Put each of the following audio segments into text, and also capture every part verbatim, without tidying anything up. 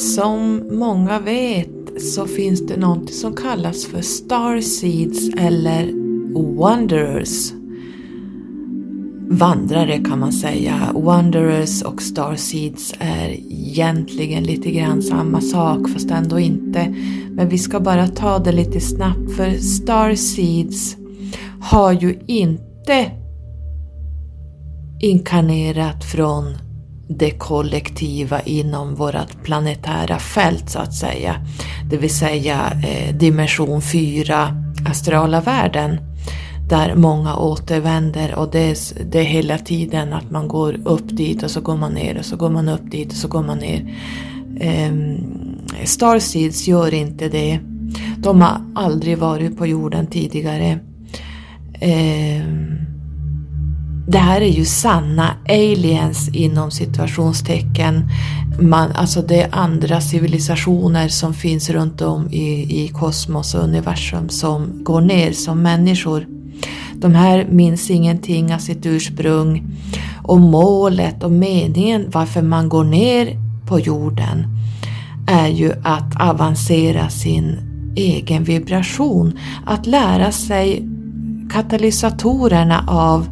som många vet så finns det något som kallas för Starseeds eller Wanderers. Vandrare kan man säga. Wanderers och Starseeds är egentligen lite grann samma sak fast ändå inte. Men vi ska bara ta det lite snabbt, för Starseeds har ju inte inkarnerat från det kollektiva inom vårat planetära fält så att säga. Det vill säga eh, dimension fyra, astrala världen. Där många återvänder, och det är, det är hela tiden att man går upp dit och så går man ner och så går man upp dit och så går man ner. Eh, Starseeds gör inte det. De har aldrig varit på jorden tidigare. Eh, det här är ju sanna aliens inom situationstecken. Man, alltså det är andra civilisationer som finns runt om i, i kosmos och universum som går ner som människor. De här minns ingenting av sitt ursprung och målet och meningen varför man går ner på jorden är ju att avancera sin egen vibration. Att lära sig katalysatorerna av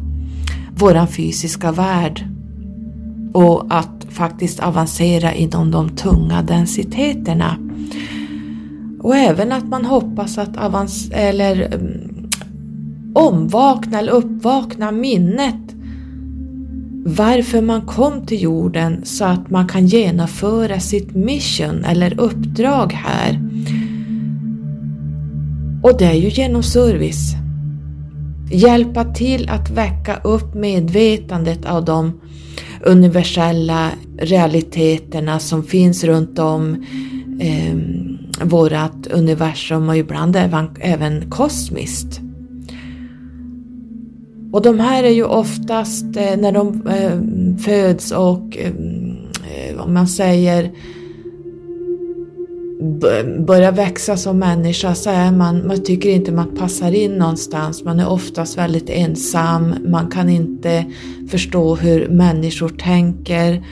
våran fysiska värld och att faktiskt avancera inom de tunga densiteterna. Och även att man hoppas att avans- eller... omvakna eller uppvakna minnet varför man kom till jorden så att man kan genomföra sitt mission eller uppdrag här. Och det är ju genom service. Hjälpa till att väcka upp medvetandet av de universella realiteterna som finns runt om eh, vårat universum och ibland även, även kosmiskt. Och de här är ju oftast när de föds och om man säger börjar växa som människa så är man, man tycker inte man passar in någonstans. Man är oftast väldigt ensam, man kan inte förstå hur människor tänker.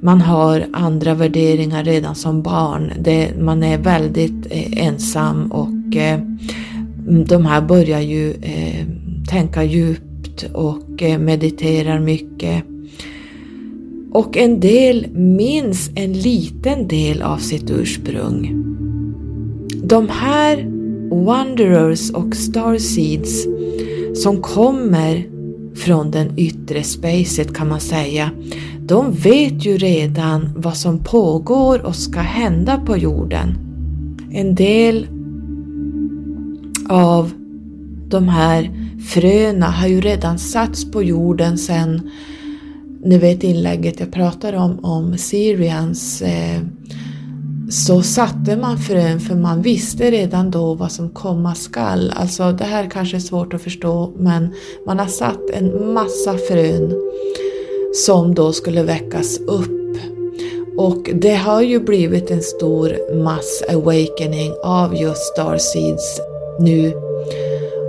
Man har andra värderingar redan som barn. Det, man är väldigt ensam och de här börjar ju tänka djupt och mediterar mycket. Och en del minns en liten del av sitt ursprung. De här Wanderers och Starseeds som kommer från den yttre spacet kan man säga. De vet ju redan vad som pågår och ska hända på jorden. En del av de här fröna har ju redan satts på jorden sen, ni vet inlägget jag pratar om, om Sirians, eh, så satte man frön för man visste redan då vad som komma skall. Alltså det här kanske är svårt att förstå, men man har satt en massa frön som då skulle väckas upp. Och det har ju blivit en stor mass awakening av just Starseeds nu.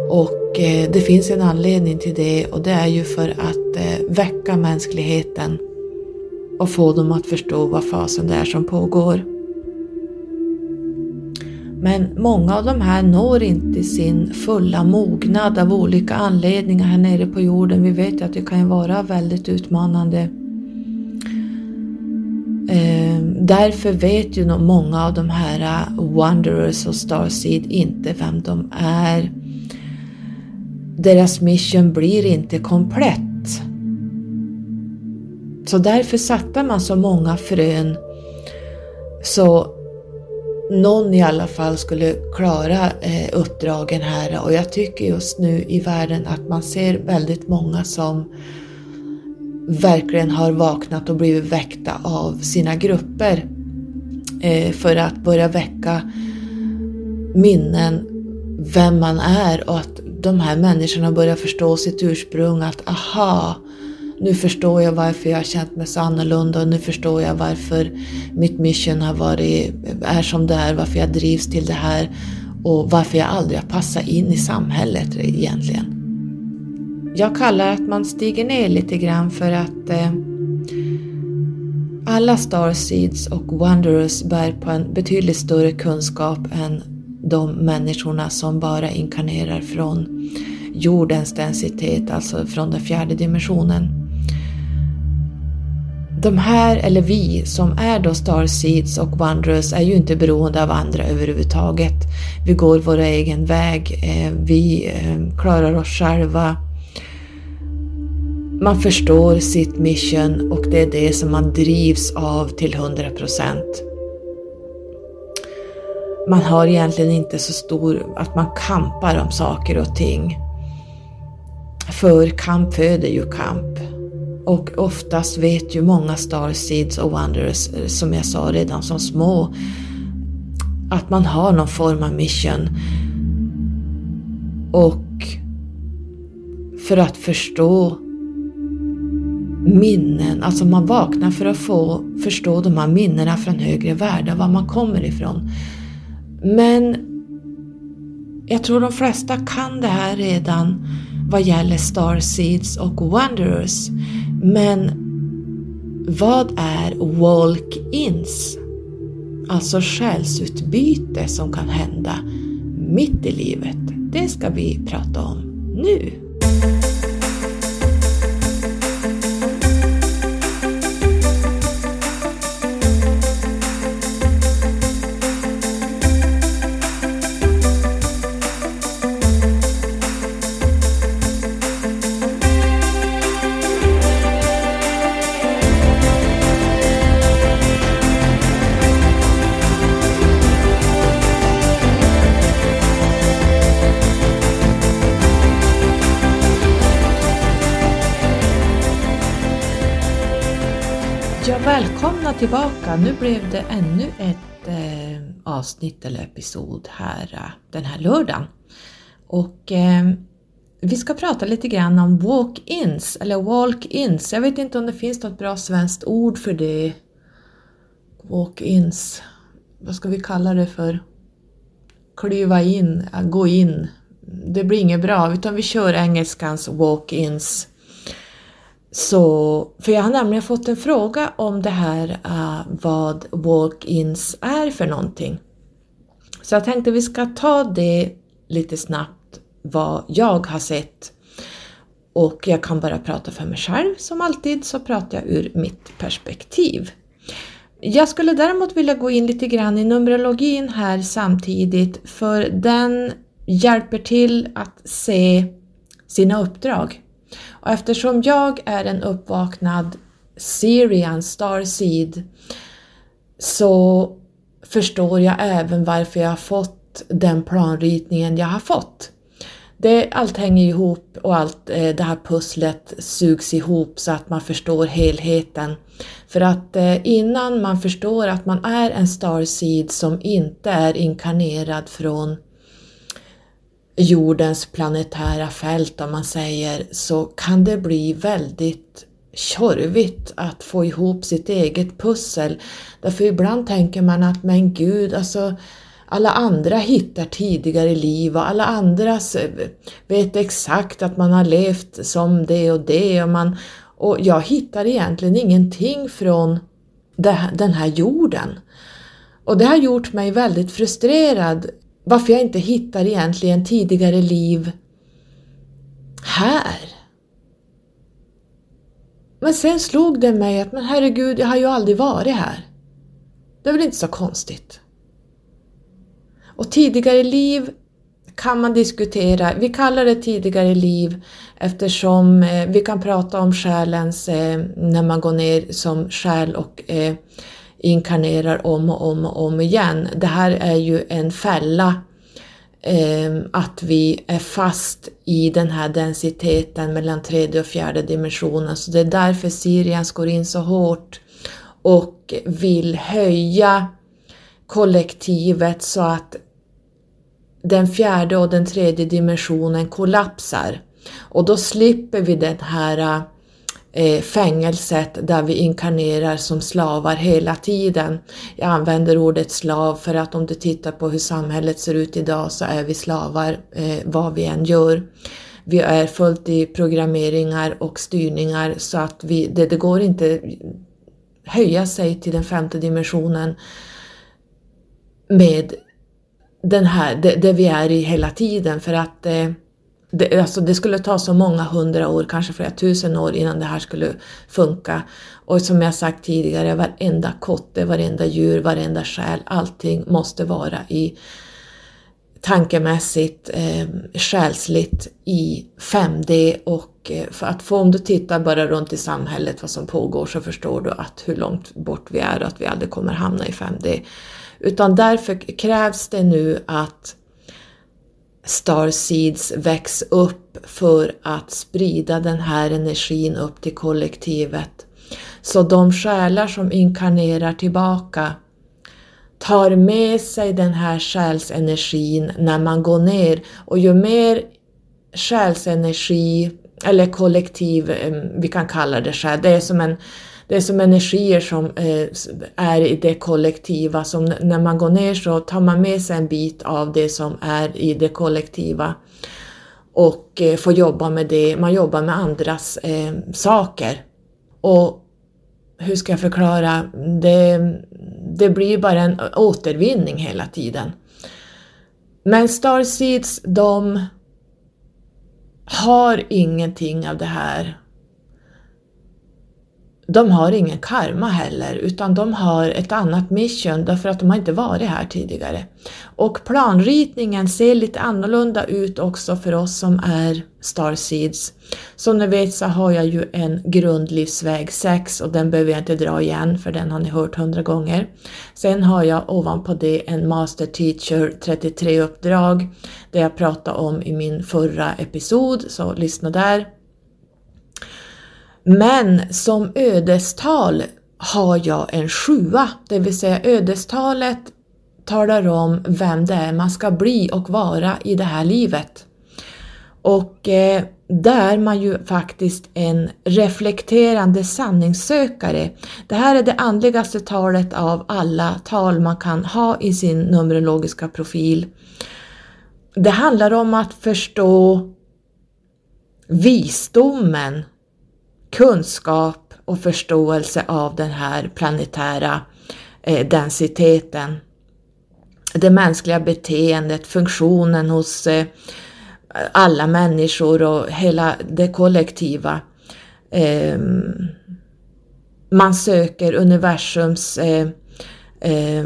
Och eh, det finns en anledning till det, och det är ju för att eh, väcka mänskligheten och få dem att förstå vad fasen det är som pågår. Men många av de här når inte sin fulla mognad av olika anledningar här nere på jorden. Vi vet ju att det kan vara väldigt utmanande. Eh, därför vet ju många av de här Wanderers och Starseed inte vem de är. Deras mission blir inte komplett. Så därför satte man så många frön så någon i alla fall skulle klara eh, uppdragen här. Och jag tycker just nu i världen att man ser väldigt många som verkligen har vaknat och blivit väckta av sina grupper eh, för att börja väcka minnen vem man är, och att de här människorna börjar förstå sitt ursprung, att aha, nu förstår jag varför jag har känt mig så annorlunda, och nu förstår jag varför mitt mission har varit, är som det är, varför jag drivs till det här och varför jag aldrig har passat in i samhället egentligen. Jag kallar att man stiger ner lite grann för att eh, Alla Starseeds och Wanderers bär på en betydligt större kunskap än de människorna som bara inkarnerar från jordens densitet, alltså från den fjärde dimensionen. De här, eller vi som är då Starseeds och Wanderers, är ju inte beroende av andra överhuvudtaget. Vi går vår egen väg, vi klarar oss själva. Man förstår sitt mission och det är det som man drivs av till hundra procent. Man har egentligen inte så stor, att man kampar om saker och ting. För kamp föder ju kamp. Och oftast vet ju många Starseeds och Wanderers, som jag sa redan som små, att man har någon form av mission. Och för att förstå minnen, alltså man vaknar för att få förstå de här minnena från högre världar, var man kommer ifrån. Men jag tror de flesta kan det här redan vad gäller Starseeds och Wanderers. Men vad är walk-ins? Alltså själsutbyte som kan hända mitt i livet. Det ska vi prata om nu. Välkomna tillbaka, nu blev det ännu ett eh, avsnitt eller episod här den här lördagen. Och eh, vi ska prata lite grann om walk-ins eller walk-ins. Jag vet inte om det finns något bra svenskt ord för det. Walk-ins, vad ska vi kalla det för? Klyva in, gå in. Det blir inget bra, utan vi kör engelskans walk-ins. Så, för jag har nämligen fått en fråga om det här uh, vad walk-ins är för någonting. Så jag tänkte vi ska ta det lite snabbt vad jag har sett. Och jag kan bara prata för mig själv som alltid, så pratar jag ur mitt perspektiv. Jag skulle däremot vilja gå in lite grann i numerologin här samtidigt, för den hjälper till att se sina uppdrag. Och eftersom jag är en uppvaknad Sirian Starseed, så förstår jag även varför jag har fått den planritningen jag har fått. Det, allt hänger ihop och allt eh, det här pusslet sugs ihop så att man förstår helheten. För att eh, innan man förstår att man är en Starseed som inte är inkarnerad från jordens planetära fält, om man säger, så kan det bli väldigt tjorvigt att få ihop sitt eget pussel. Därför ibland tänker man att, men gud, alltså alla andra hittar tidigare liv och alla andra vet exakt att man har levt som det och det, och, man, och jag hittar egentligen ingenting från den här jorden. Och det har gjort mig väldigt frustrerad. Varför jag inte hittar egentligen tidigare liv här. Men sen slog det mig att, men herregud, jag har ju aldrig varit här. Det är väl inte så konstigt. Och tidigare liv kan man diskutera. Vi kallar det tidigare liv eftersom vi kan prata om själens, när man går ner som själ och inkarnerar om och om och om igen. Det här är ju en fälla. Eh, att vi är fast i den här densiteten mellan tredje och fjärde dimensionen. Så det är därför Sirians går in så hårt. Och vill höja kollektivet så att den fjärde och den tredje dimensionen kollapsar. Och då slipper vi den här fängelset där vi inkarnerar som slavar hela tiden. Jag använder ordet slav för att om du tittar på hur samhället ser ut idag, så är vi slavar eh, vad vi än gör. Vi är fullt i programmeringar och styrningar så att vi, det, det går inte höja sig till den femte dimensionen med den här, det, det vi är i hela tiden. För att det, det, alltså det skulle ta så många hundra år, kanske flera tusen år innan det här skulle funka. Och som jag sagt tidigare, varenda kotte, varenda djur, varenda själ, allting måste vara i tankemässigt, eh, själsligt i fem D. Och för att få, om du tittar bara runt i samhället vad som pågår, så förstår du att hur långt bort vi är och att vi aldrig kommer hamna i fem D. Utan därför krävs det nu att Starseeds väcks upp för att sprida den här energin upp till kollektivet. Så de själar som inkarnerar tillbaka tar med sig den här själsenergin när man går ner. Och ju mer själsenergi, eller kollektiv, vi kan kalla det själ, det är som en... Det är som energier som är i det kollektiva. Som när man går ner så tar man med sig en bit av det som är i det kollektiva. Och får jobba med det. Man jobbar med andras eh, saker. Och hur ska jag förklara? Det, det blir bara en återvinning hela tiden. Men Starseeds, de har ingenting av det här. De har ingen karma heller, utan de har ett annat mission därför att de har inte varit här tidigare. Och planritningen ser lite annorlunda ut också för oss som är Starseeds. Som ni vet så har jag ju en grundlivsväg sex, och den behöver jag inte dra igen för den har ni hört hundra gånger. Sen har jag ovanpå det en Master Teacher trettiotre uppdrag, det jag pratade om i min förra episod, så lyssna där. Men som ödestal har jag en sjua, det vill säga ödestalet talar om vem det är man ska bli och vara i det här livet. Och eh, där är man ju faktiskt en reflekterande sanningssökare. Det här är det andligaste talet av alla tal man kan ha i sin numerologiska profil. Det handlar om att förstå visdomen, kunskap och förståelse av den här planetära eh, densiteten. Det mänskliga beteendet, funktionen hos eh, alla människor och hela det kollektiva. Eh, man söker universums eh, eh,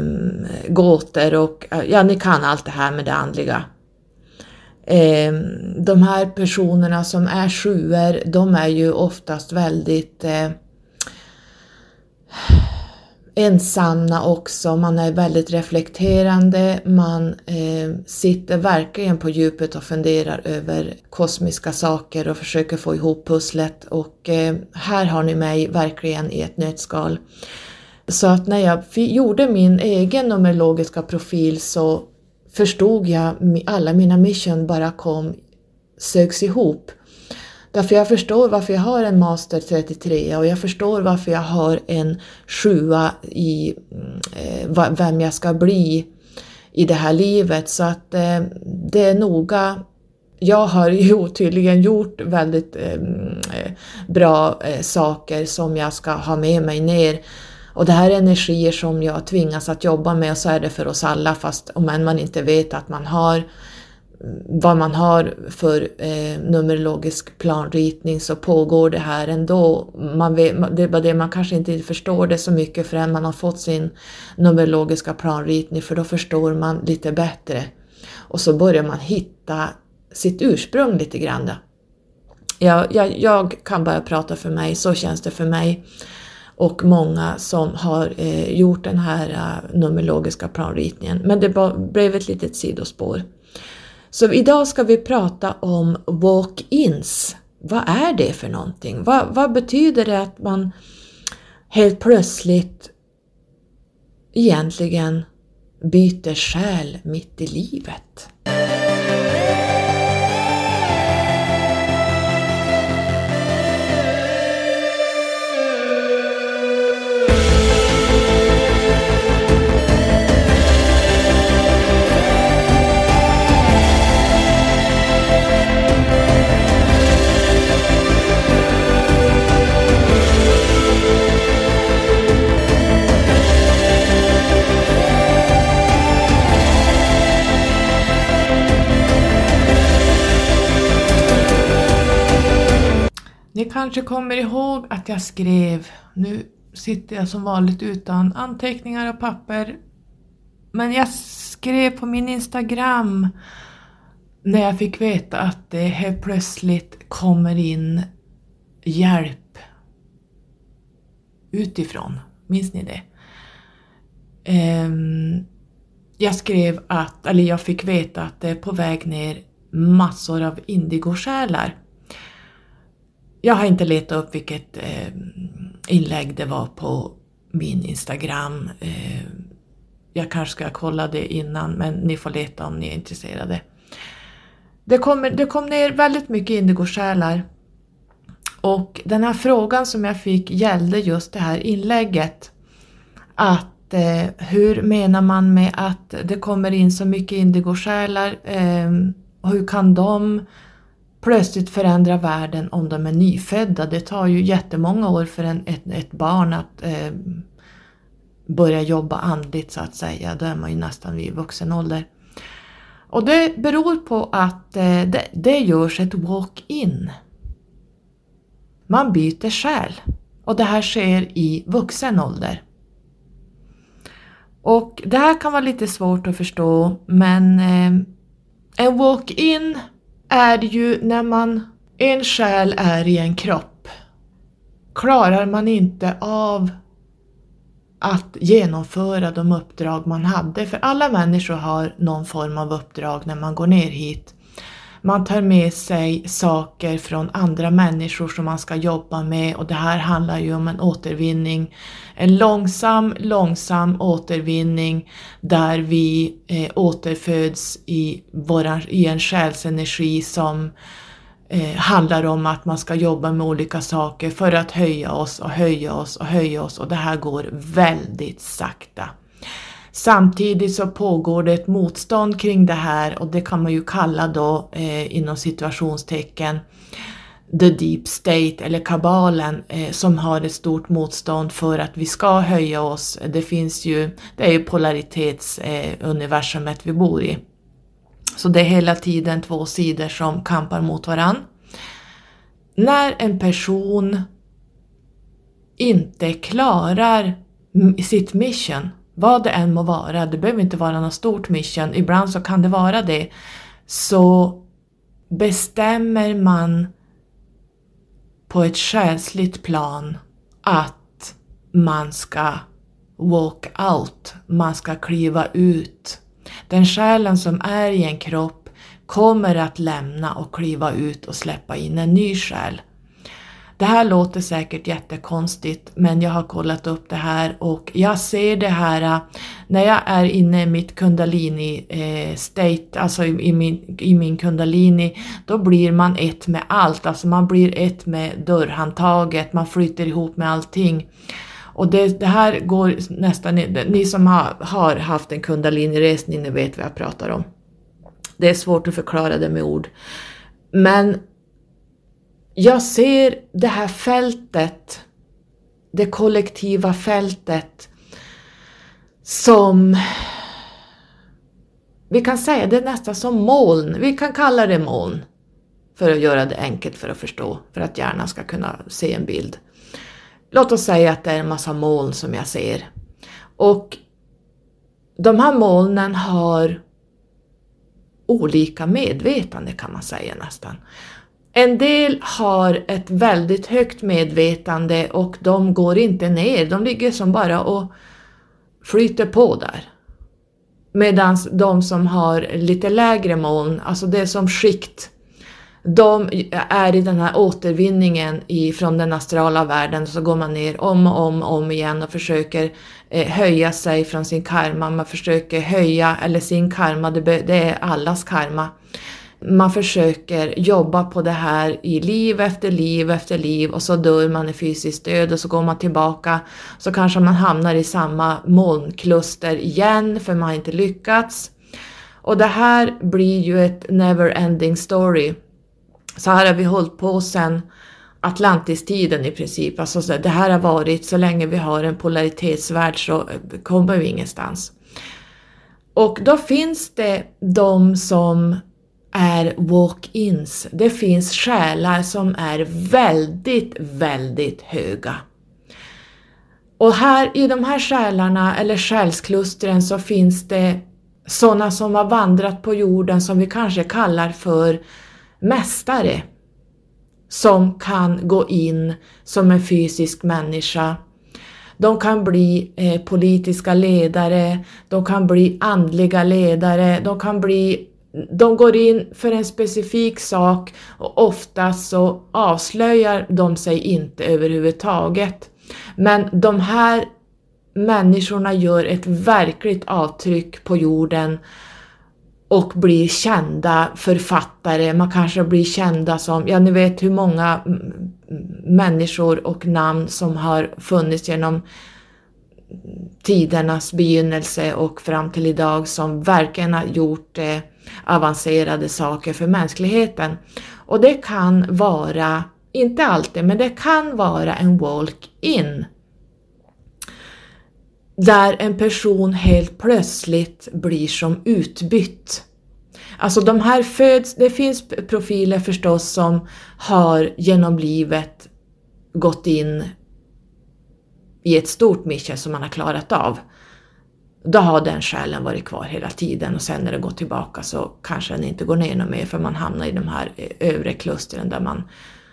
gåtor och ja, ni kan allt det här med det andliga. Eh, de här personerna som är sjuer, de är ju oftast väldigt eh, ensamma också. Man är väldigt reflekterande, man eh, sitter verkligen på djupet och funderar över kosmiska saker och försöker få ihop pusslet. Och eh, här har ni mig verkligen i ett nötskal. Så att när jag f- gjorde min egen numerologiska profil så förstod jag, alla mina mission bara kom, sögs ihop. Därför jag förstår varför jag har en Master trettiotre, och jag förstår varför jag har en sjua i eh, vem jag ska bli i det här livet. Så att eh, det är noga. Jag har ju tydligen gjort väldigt eh, bra eh, saker som jag ska ha med mig ner. Och det här är energier som jag tvingas att jobba med, och så är det för oss alla, fast om man inte vet att man har vad man har för eh, numerologisk planritning, så pågår det här ändå. Man vet, det är bara det, man kanske inte förstår det så mycket förrän man har fått sin numerologiska planritning, för då förstår man lite bättre. Och så börjar man hitta sitt ursprung lite grann. Jag, jag, jag kan bara prata för mig, så känns det för mig. Och många som har eh, gjort den här uh, numerologiska planritningen. Men det ba- blev ett litet sidospår. Så idag ska vi prata om walk-ins. Vad är det för någonting? Va- vad betyder det att man helt plötsligt egentligen byter själ mitt i livet? kanske kommer ihåg att jag skrev. Nu sitter jag som vanligt utan anteckningar och papper. Men jag skrev på min Instagram när jag fick veta att det helt plötsligt kommer in hjälp utifrån. Minns ni det? Um, jag skrev att, eller jag fick veta att det är på väg ner massor av indigosjälar. Jag har inte letat upp vilket eh, inlägg det var på min Instagram. Eh, jag kanske ska kolla det innan, men ni får leta om ni är intresserade. Det, kommer, det kom ner väldigt mycket indigosjälar. Och den här frågan som jag fick gällde just det här inlägget. Att eh, hur menar man med att det kommer in så mycket indigosjälar? Eh, och hur kan de plötsligt förändra världen om de är nyfödda? Det tar ju jättemånga år för en, ett, ett barn att eh, börja jobba andligt så att säga. Då är man ju nästan vid vuxen ålder. Och det beror på att eh, det, det görs ett walk-in. Man byter själ. Och det här sker i vuxen ålder. Och det här kan vara lite svårt att förstå. Men eh, en walk-in är ju när man, en själ är i en kropp. Klarar man inte av att genomföra de uppdrag man hade. För alla människor har någon form av uppdrag när man går ner hit. Man tar med sig saker från andra människor som man ska jobba med. Och det här handlar ju om en återvinning. En långsam, långsam återvinning. Där vi eh, återföds i, våran, i en själsenergi som eh, handlar om att man ska jobba med olika saker. För att höja oss och höja oss och höja oss. Och det här går väldigt sakta. Samtidigt så pågår det ett motstånd kring det här, och det kan man ju kalla då eh, inom situationstecken the deep state eller kabalen eh, som har ett stort motstånd för att vi ska höja oss. Det finns ju, det är ju polaritetsuniversumet eh, vi bor i. Så det är hela tiden två sidor som kampar mot varann. När en person inte klarar sitt mission, vad det än må vara, det behöver inte vara något stort mission, ibland så kan det vara det, så bestämmer man på ett själsligt plan att man ska walk out, man ska kliva ut. Den själen som är i en kropp kommer att lämna och kliva ut och släppa in en ny själ. Det här låter säkert jättekonstigt, men jag har kollat upp det här och jag ser det här när jag är inne i mitt kundalini state, alltså i min, i min kundalini, då blir man ett med allt, alltså man blir ett med dörrhandtaget, man flyter ihop med allting. Och det, det här går nästan, ni som har, har haft en kundalini-resning, ni vet vad jag pratar om. Det är svårt att förklara det med ord, men jag ser det här fältet, det kollektiva fältet, som vi kan säga, det är nästan som moln. Vi kan kalla det moln för att göra det enkelt för att förstå, för att hjärnan ska kunna se en bild. Låt oss säga att det är en massa moln som jag ser. Och de här molnen har olika medvetande, kan man säga nästan. En del har ett väldigt högt medvetande och de går inte ner. De ligger som bara och flyter på där. Medan de som har lite lägre moln, alltså det som skikt, de är i den här återvinningen från den astrala världen. Så går man ner om och om och om igen och försöker höja sig från sin karma. Man försöker höja, eller sin karma, det är allas karma. Man försöker jobba på det här i liv efter liv efter liv, och så dör man i fysiskt död och så går man tillbaka. Så kanske man hamnar i samma molnkluster igen för man har inte lyckats. Och det här blir ju ett never ending story. Så här har vi hållit på sedan Atlantistiden i princip. Alltså det här har varit, så länge vi har en polaritetsvärld så kommer vi ingenstans. Och då finns det de som är walk-ins. Det finns själar som är väldigt, väldigt höga. Och här i de här själarna eller själsklustren så finns det sådana som har vandrat på jorden som vi kanske kallar för mästare. Som kan gå in som en fysisk människa. De kan bli eh, politiska ledare, de kan bli andliga ledare, de kan bli... De går in för en specifik sak och oftast så avslöjar de sig inte överhuvudtaget. Men de här människorna gör ett verkligt avtryck på jorden och blir kända författare. Man kanske blir kända som, ja ni vet hur många människor och namn som har funnits genom tidernas begynnelse och fram till idag som verkligen har gjort eh, avancerade saker för mänskligheten. Och det kan vara, inte alltid, men det kan vara en walk-in. Där en person helt plötsligt blir som utbytt. Alltså de här föds, det finns profiler förstås som har genom livet gått in i ett stort mission som man har klarat av. Då har den själen varit kvar hela tiden och sen när det går tillbaka så kanske den inte går ner någon mer för man hamnar i de här övre klustren där man...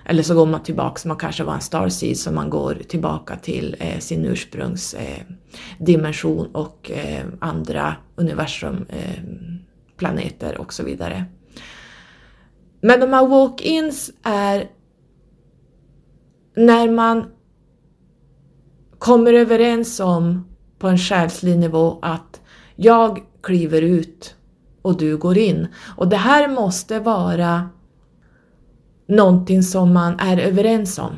Eller så går man tillbaka, så man kanske var en starseed så man går tillbaka till eh, sin ursprungsdimension eh, och eh, andra universum, eh, planeter och så vidare. Men de här walk-ins är när man kommer överens om på en själslig nivå att jag kliver ut och du går in. Och det här måste vara... Någonting som man är överens om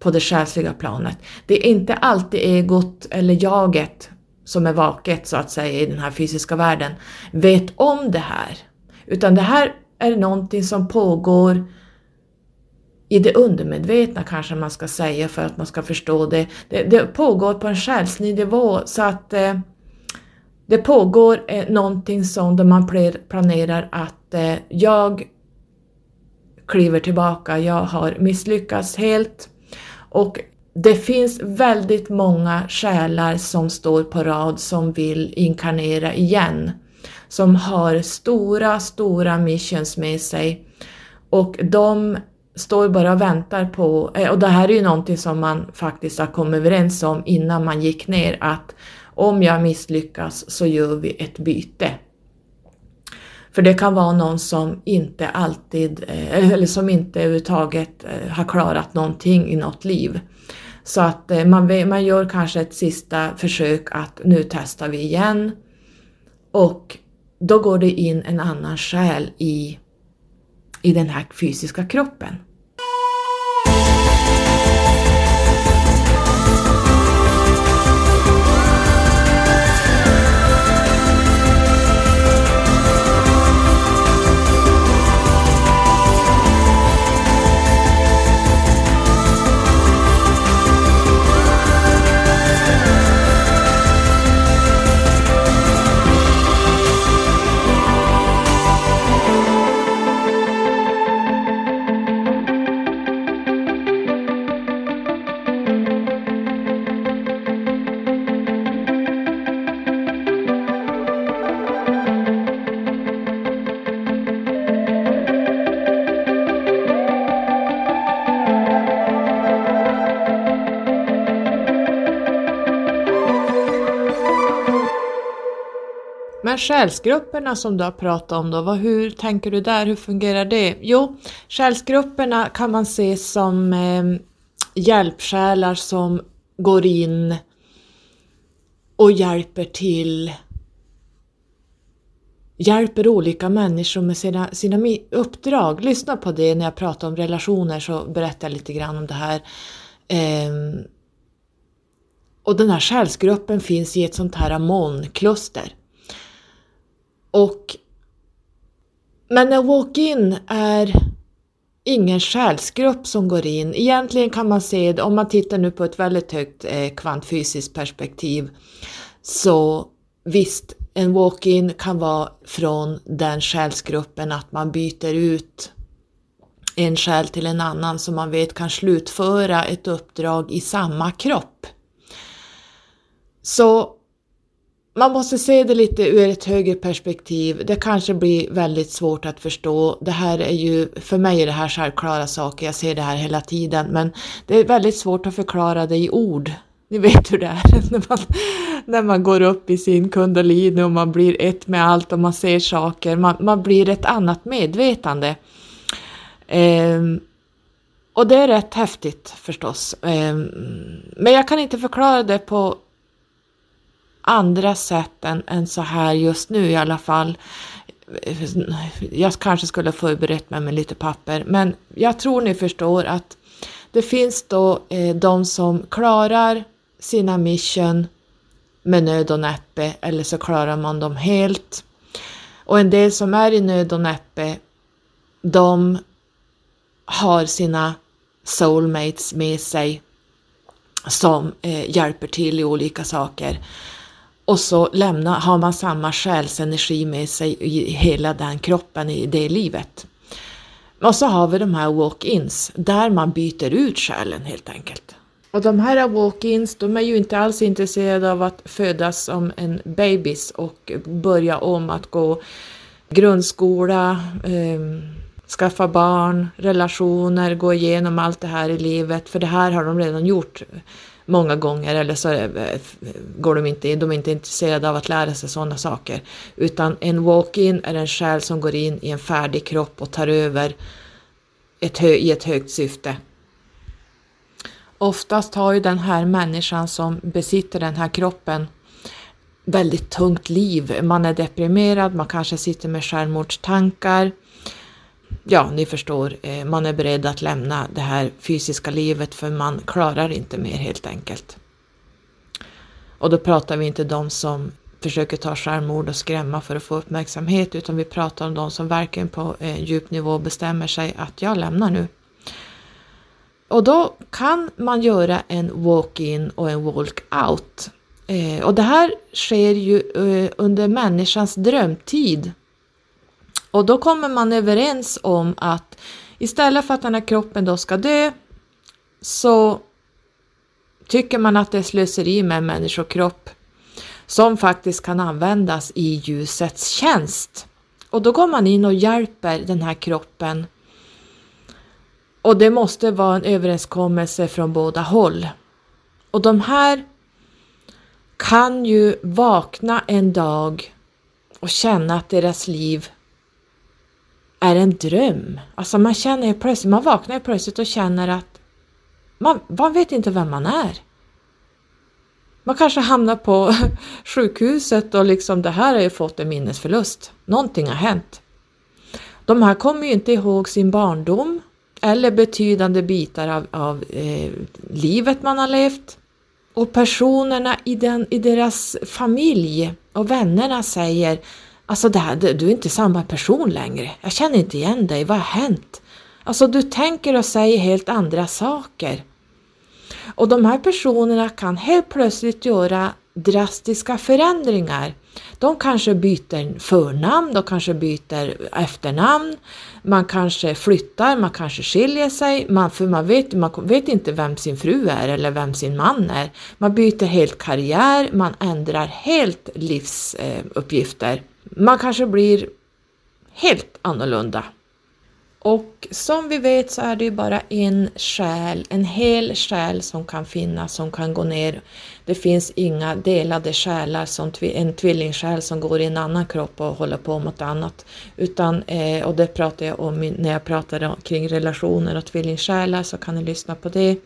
på det själsliga planet. Det är inte alltid egot eller jaget som är vaket så att säga i den här fysiska världen vet om det här. Utan det här är någonting som pågår i det undermedvetna kanske man ska säga för att man ska förstå det. Det, det pågår på en själslig nivå så att eh, det pågår eh, någonting som där man planerar att eh, jag... kliver tillbaka, jag har misslyckats helt och det finns väldigt många själar som står på rad som vill inkarnera igen. Som har stora, stora missions med sig och de står bara och väntar på, och det här är ju någonting som man faktiskt har kommit överens om innan man gick ner att om jag misslyckas så gör vi ett byte. För det kan vara någon som inte alltid, eller som inte överhuvudtaget har klarat någonting i något liv. Så att man, man gör kanske ett sista försök att nu testar vi igen. Och då går det in en annan själ i, i den här fysiska kroppen. Men själsgrupperna som du har pratat om då, vad, hur tänker du där, hur fungerar det? Jo, själsgrupperna kan man se som eh, hjälpsjälar som går in och hjälper till, hjälper olika människor med sina, sina uppdrag. Lyssna på det när jag pratar om relationer så berättar jag lite grann om det här. Eh, och den här själsgruppen finns i ett sånt här molnkluster. Och, men en walk-in är ingen själsgrupp som går in. Egentligen kan man se det, om man tittar nu på ett väldigt högt eh, kvantfysiskt perspektiv, så visst En walk-in kan vara från den själsgruppen att man byter ut en själ till en annan som man vet kan slutföra ett uppdrag i samma kropp. Så man måste se det lite ur ett högre perspektiv. Det kanske blir väldigt svårt att förstå. Det här är ju, för mig är det här självklara saker. Jag ser det här hela tiden. Men det är väldigt svårt att förklara det i ord. Ni vet hur det är när man, när man går upp i sin kundalini och man blir ett med allt och man ser saker. Man, man blir ett annat medvetande. Ehm, och det är rätt häftigt förstås. Ehm, men jag kan inte förklara det på andra sätt än, än så här just nu i alla fall. Jag kanske skulle ha förberett mig med lite papper. Men jag tror ni förstår att det finns då eh, de som klarar sina mission med nöd och näppe. Eller så klarar man dem helt. Och en del som är i nöd och näppe, de har sina soulmates med sig som eh, hjälper till i olika saker. Och så lämnar, har man samma själsenergi med sig i hela den kroppen i det livet. Och så har vi de här walk-ins där man byter ut själen helt enkelt. Och de här walk-ins, de är ju inte alls intresserade av att födas som en babys och börja om att gå grundskola, eh, skaffa barn, relationer, gå igenom allt det här i livet. För det här har de redan gjort många gånger, eller så går de inte in, de är inte intresserade av att lära sig sådana saker. Utan en walk-in är en själ som går in i en färdig kropp och tar över ett hö- i ett högt syfte. Oftast har ju den här människan som besitter den här kroppen väldigt tungt liv. Man är deprimerad, man kanske sitter med självmordstankar. Ja, ni förstår, man är beredd att lämna det här fysiska livet för man klarar inte mer helt enkelt. Och då pratar vi inte om de som försöker ta självmord och skrämma för att få uppmärksamhet, utan vi pratar om de som verkligen på djup nivå bestämmer sig att jag lämnar nu. Och då kan man göra en walk-in och en walk-out. Och det här sker ju under människans drömtid. Och då kommer man överens om att istället för att den här kroppen då ska dö, så tycker man att det är slöseri med en människokropp som faktiskt kan användas i ljusets tjänst. Och då går man in och hjälper den här kroppen. Och det måste vara en överenskommelse från båda håll. Och de här kan ju vakna en dag och känna att deras liv är en dröm. Alltså man känner ju plötsligt, man vaknar ju plötsligt och känner att man, man vet inte vem man är. Man kanske hamnar på sjukhuset och liksom det här har ju fått en minnesförlust. Någonting har hänt. De här kommer ju inte ihåg sin barndom eller betydande bitar av, av eh, livet man har levt. Och personerna i, den, i deras familj och vännerna säger: alltså det här, du är inte samma person längre. Jag känner inte igen dig. Vad har hänt? Alltså du tänker och säger helt andra saker. Och de här personerna kan helt plötsligt göra drastiska förändringar. De kanske byter förnamn, de kanske byter efternamn. Man kanske flyttar, man kanske skiljer sig. Man, för man vet, man vet inte vem sin fru är eller vem sin man är. Man byter helt karriär, man ändrar helt livsuppgifter. Man kanske blir helt annorlunda. Och som vi vet så är det ju bara en själ, en hel själ som kan finnas, som kan gå ner. Det finns inga delade själar, som en tvillingsjäl som går i en annan kropp och håller på med något annat. Utan, och det pratade jag om när jag pratade kring relationer och tvillingsjälar, så kan ni lyssna på det.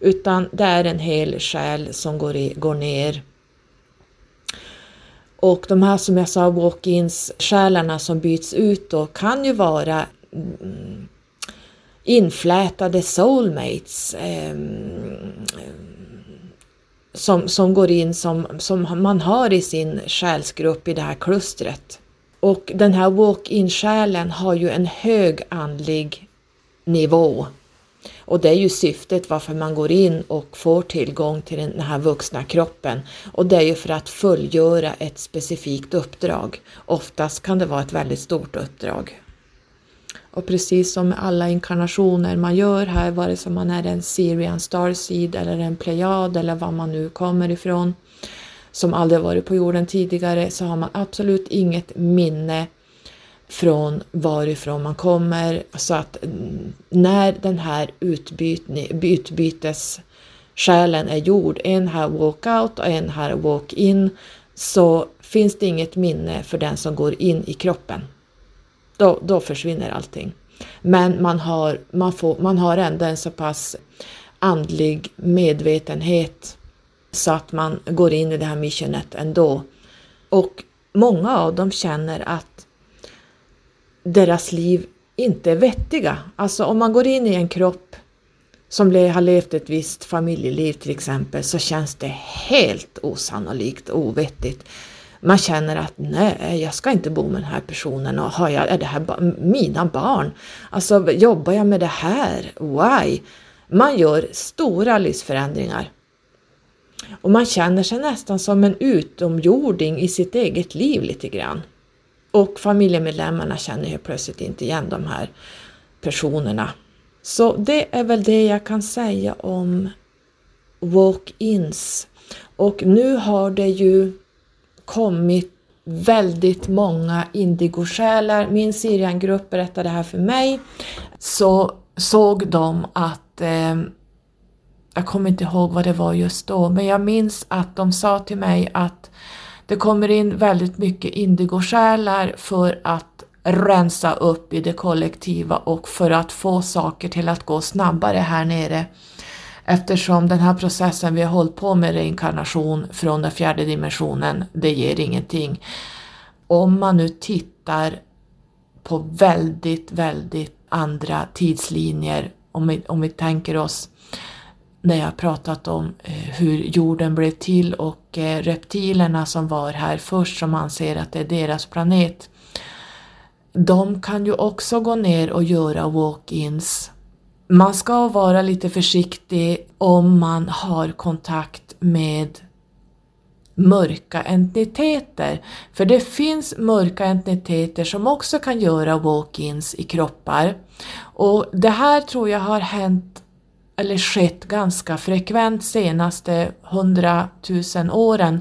Utan det är en hel själ som går, i, går ner. Och de här som jag sa, walk-ins, själarna som byts ut då, kan ju vara inflätade soulmates eh, som, som går in som, som man har i sin själsgrupp i det här klustret. Och den här walk-in-själen har ju en hög andlig nivå. Och det är ju syftet varför man går in och får tillgång till den här vuxna kroppen. Och det är ju för att fullgöra ett specifikt uppdrag. Oftast kan det vara ett väldigt stort uppdrag. Och precis som med alla inkarnationer man gör här, vare sig man är en Sirian Starseed eller en Plejad eller var man nu kommer ifrån, som aldrig varit på jorden tidigare, så har man absolut inget minne från varifrån man kommer. Så att när den här utbytessjälen är gjord, en här walkout och en här walk-in, så finns det inget minne för den som går in i kroppen. Då, då försvinner allting. Men man har, man, får, man har ändå en så pass andlig medvetenhet så att man går in i det här missionet ändå. Och många av dem känner att deras liv inte är vettiga. Alltså om man går in i en kropp som har levt ett visst familjeliv till exempel, så känns det helt osannolikt och ovettigt. Man känner att nej, jag ska inte bo med den här personen, och har jag, är det här ba- mina barn? Alltså jobbar jag med det här? Why? Man gör stora livsförändringar. Och man känner sig nästan som en utomjording i sitt eget liv lite grann. Och familjemedlemmarna känner ju plötsligt inte igen de här personerna. Så det är väl det jag kan säga om walk-ins. Och nu har det ju kommit väldigt många indigosjälar. Min Sirian-grupp berättade det här för mig. Så såg de att, eh, jag kommer inte ihåg vad det var just då, men jag minns att de sa till mig att det kommer in väldigt mycket indigosjälar för att rensa upp i det kollektiva och för att få saker till att gå snabbare här nere. Eftersom den här processen vi har hållit på med, reinkarnation från den fjärde dimensionen, det ger ingenting. Om man nu tittar på väldigt, väldigt andra tidslinjer, om vi, om vi tänker oss när jag pratat om hur jorden blev till och reptilerna som var här först, som anser att det är deras planet. De kan ju också gå ner och göra walk-ins. Man ska vara lite försiktig om man har kontakt med mörka entiteter. För det finns mörka entiteter som också kan göra walk-ins i kroppar. Och det här tror jag har hänt eller skett ganska frekvent senaste hundratusen åren.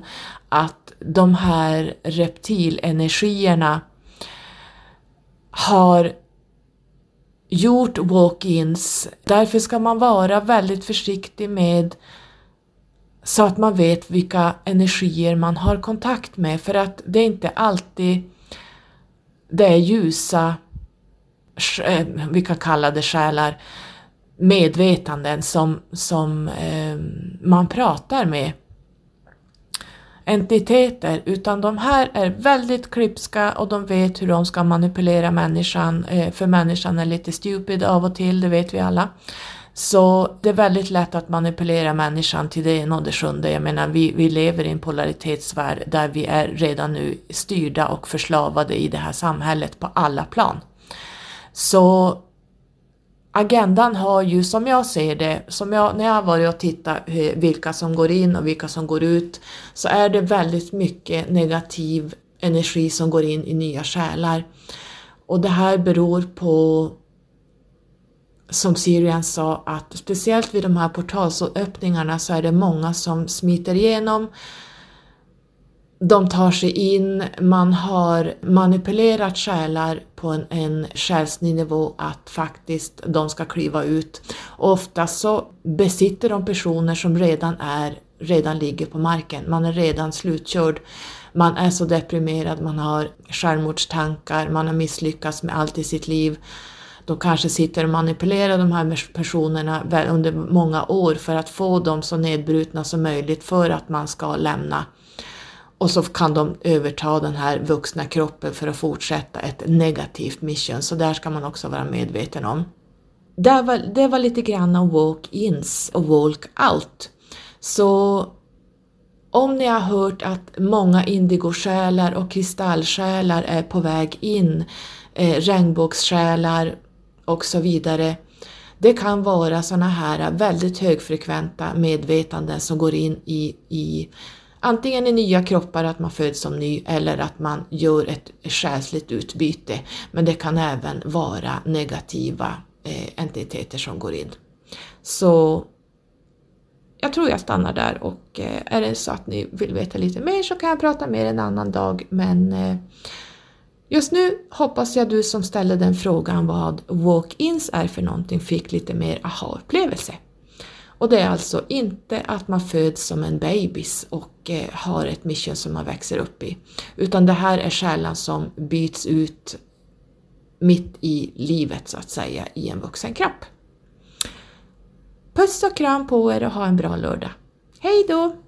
Att de här reptilenergierna har gjort walk-ins. Därför ska man vara väldigt försiktig med, så att man vet vilka energier man har kontakt med. För att det är inte alltid det är ljusa, vi kan kalla det själar, medvetanden som, som eh, man pratar med entiteter, utan de här är väldigt klipska och de vet hur de ska manipulera människan, eh, för människan är lite stupid av och till, det vet vi alla. Så det är väldigt lätt att manipulera människan till det ena och det sjunde. Jag menar, vi, vi lever i en polaritetsvärld där vi är redan nu styrda och förslavade i det här samhället på alla plan. Så agendan har ju, som jag ser det, som jag, när jag har varit och tittat vilka som går in och vilka som går ut, så är det väldigt mycket negativ energi som går in i nya själar. Och det här beror på, som Sirian sa, att speciellt vid de här portalsöppningarna så är det många som smiter igenom. De tar sig in, man har manipulerat själar på en, en själslig nivå att faktiskt de ska kliva ut. Och ofta så besitter de personer som redan är, redan ligger på marken. Man är redan slutkörd, man är så deprimerad, man har självmordstankar, man har misslyckats med allt i sitt liv. De kanske sitter och manipulerar de här personerna under många år för att få dem så nedbrutna som möjligt för att man ska lämna. Och så kan de överta den här vuxna kroppen för att fortsätta ett negativt mission. Så där ska man också vara medveten om. Det var, det var lite grann om walk-ins och walk-out. Så om ni har hört att många indigosjälar och kristallsjälar är på väg in, eh, regnbågssjälar och så vidare. Det kan vara sådana här väldigt högfrekventa medvetanden som går in i, i antingen i nya kroppar, att man föds som ny, eller att man gör ett själsligt utbyte. Men det kan även vara negativa eh, entiteter som går in. Så jag tror jag stannar där, och eh, är det så att ni vill veta lite mer så kan jag prata mer en annan dag. Men eh, just nu hoppas jag du som ställde den frågan vad walk-ins är för någonting fick lite mer aha-upplevelse. Och det är alltså inte att man föds som en babys och eh, har ett mission som man växer upp i. Utan det här är själen som byts ut mitt i livet, så att säga, i en vuxen kropp. Puss och kram på er och ha en bra lördag. Hej då!